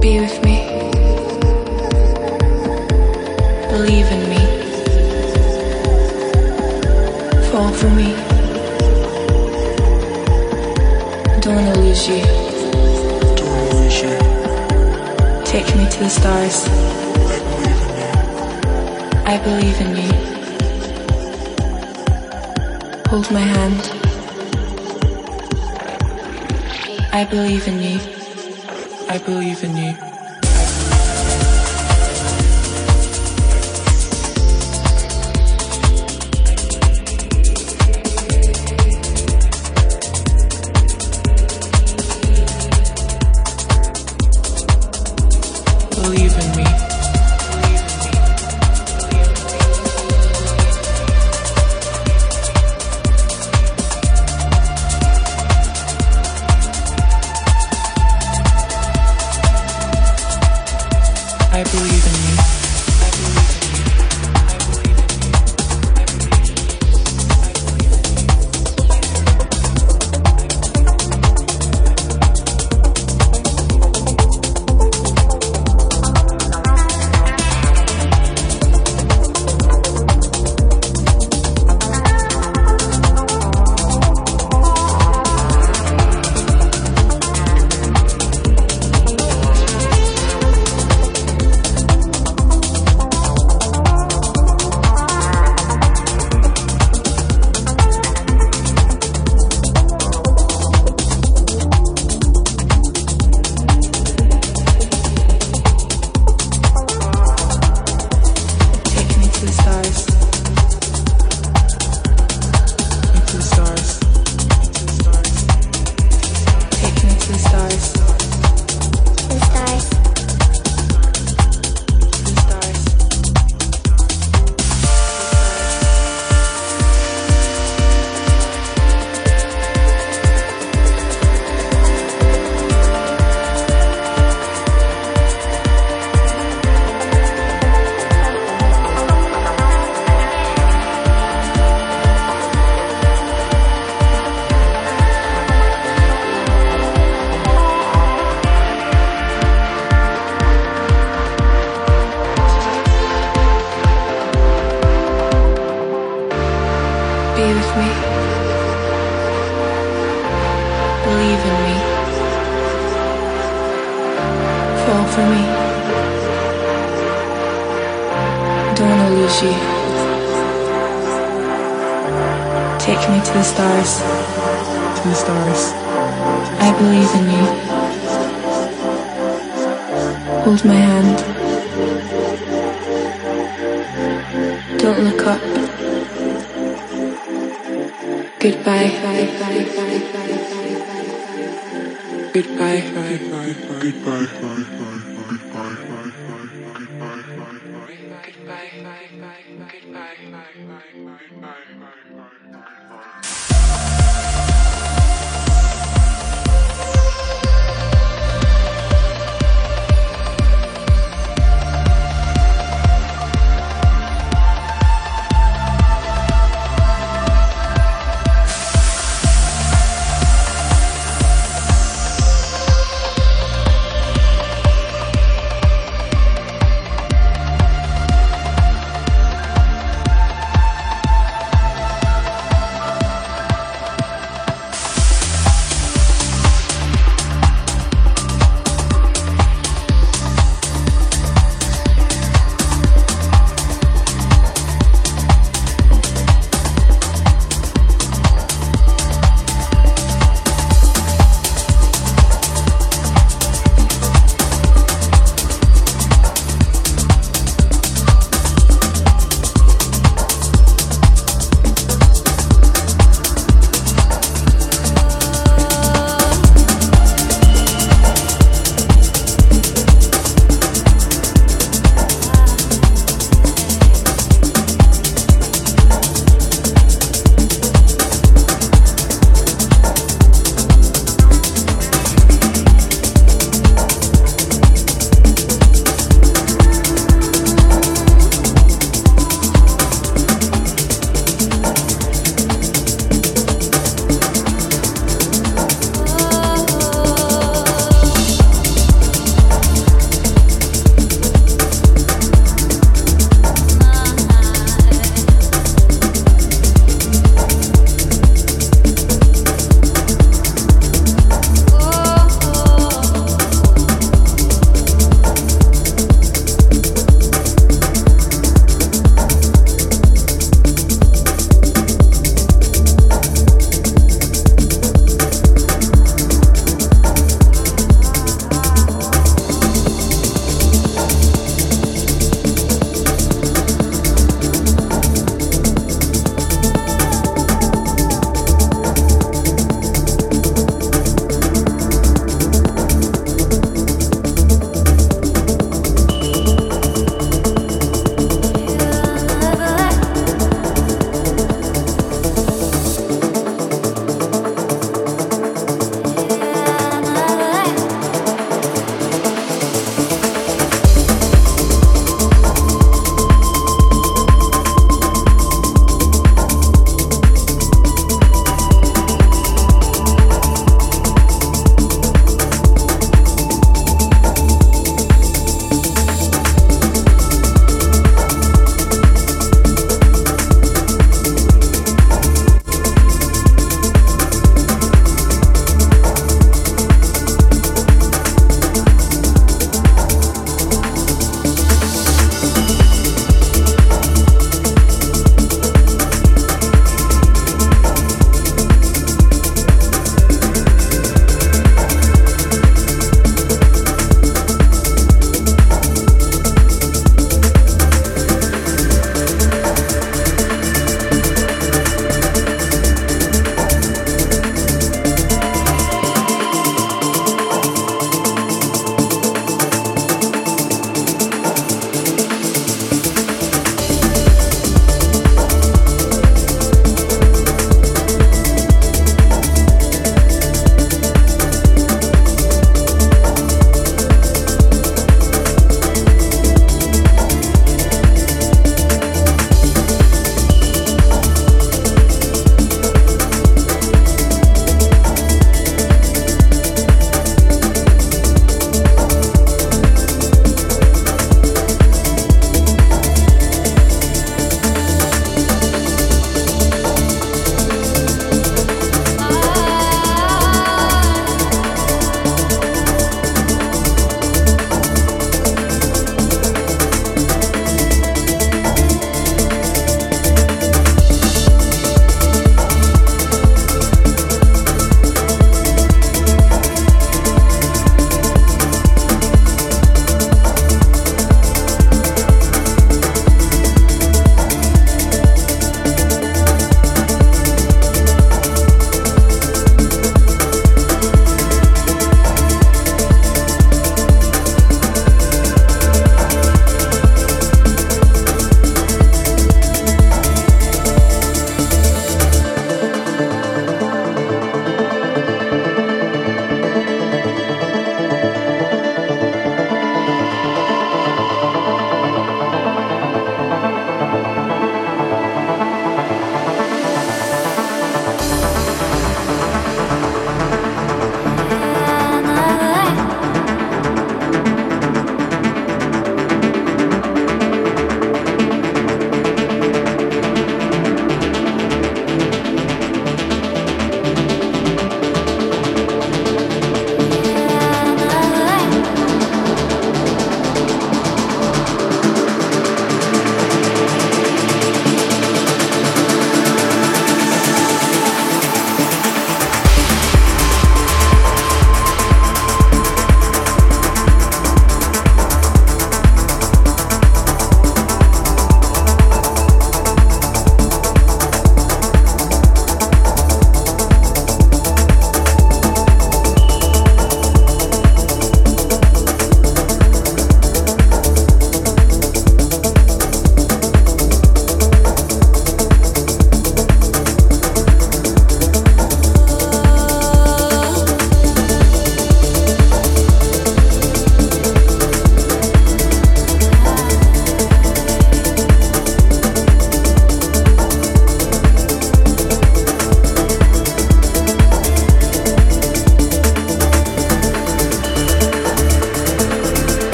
Be with me. Believe in me. Fall for me. Don't wanna lose you. Don't wanna lose you. Take me to the stars. I believe in you. Hold my hand. I believe in you. I believe in you. Believe in me. I believe in you. Be with me. Believe in me. Fall for me. Don't wanna lose you. Take me to the stars. To the stars. I believe in you. Hold my hand. Don't look up. Goodbye. Goodbye. Goodbye. Goodbye. Goodbye.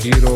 quiero.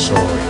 Soy.